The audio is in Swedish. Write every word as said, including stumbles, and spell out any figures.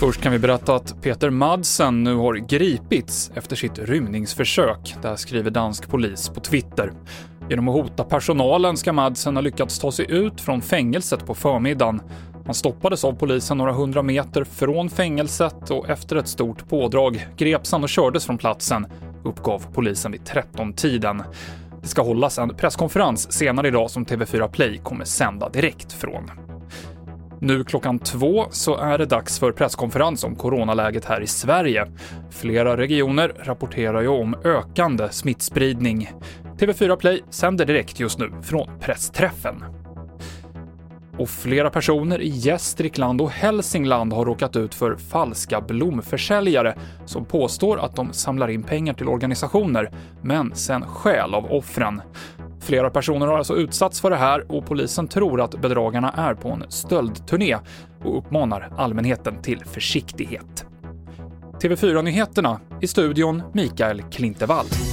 Först kan vi berätta att Peter Madsen nu har gripits efter sitt rymningsförsök. Där skriver dansk polis på Twitter. Genom att hota personalen ska Madsen ha lyckats ta sig ut från fängelset på förmiddagen. Han stoppades av polisen några hundra meter från fängelset och efter ett stort pådrag greps han och kördes från platsen, uppgav polisen vid tretton-tiden. Det ska hållas en presskonferens senare idag som T V fyra Play kommer sända direkt från. Nu klockan två så är det dags för presskonferens om coronaläget här i Sverige. Flera regioner rapporterar ju om ökande smittspridning. T V fyra Play sänder direkt just nu från pressträffen. Och flera personer i Gästrikland och Hälsingland har råkat ut för falska blomförsäljare som påstår att de samlar in pengar till organisationer men sen stjäl av offren. Flera personer har alltså utsatts för det här och polisen tror att bedragarna är på en stöldturné och uppmanar allmänheten till försiktighet. T V fyra-nyheterna, i studion Mikael Klintevall.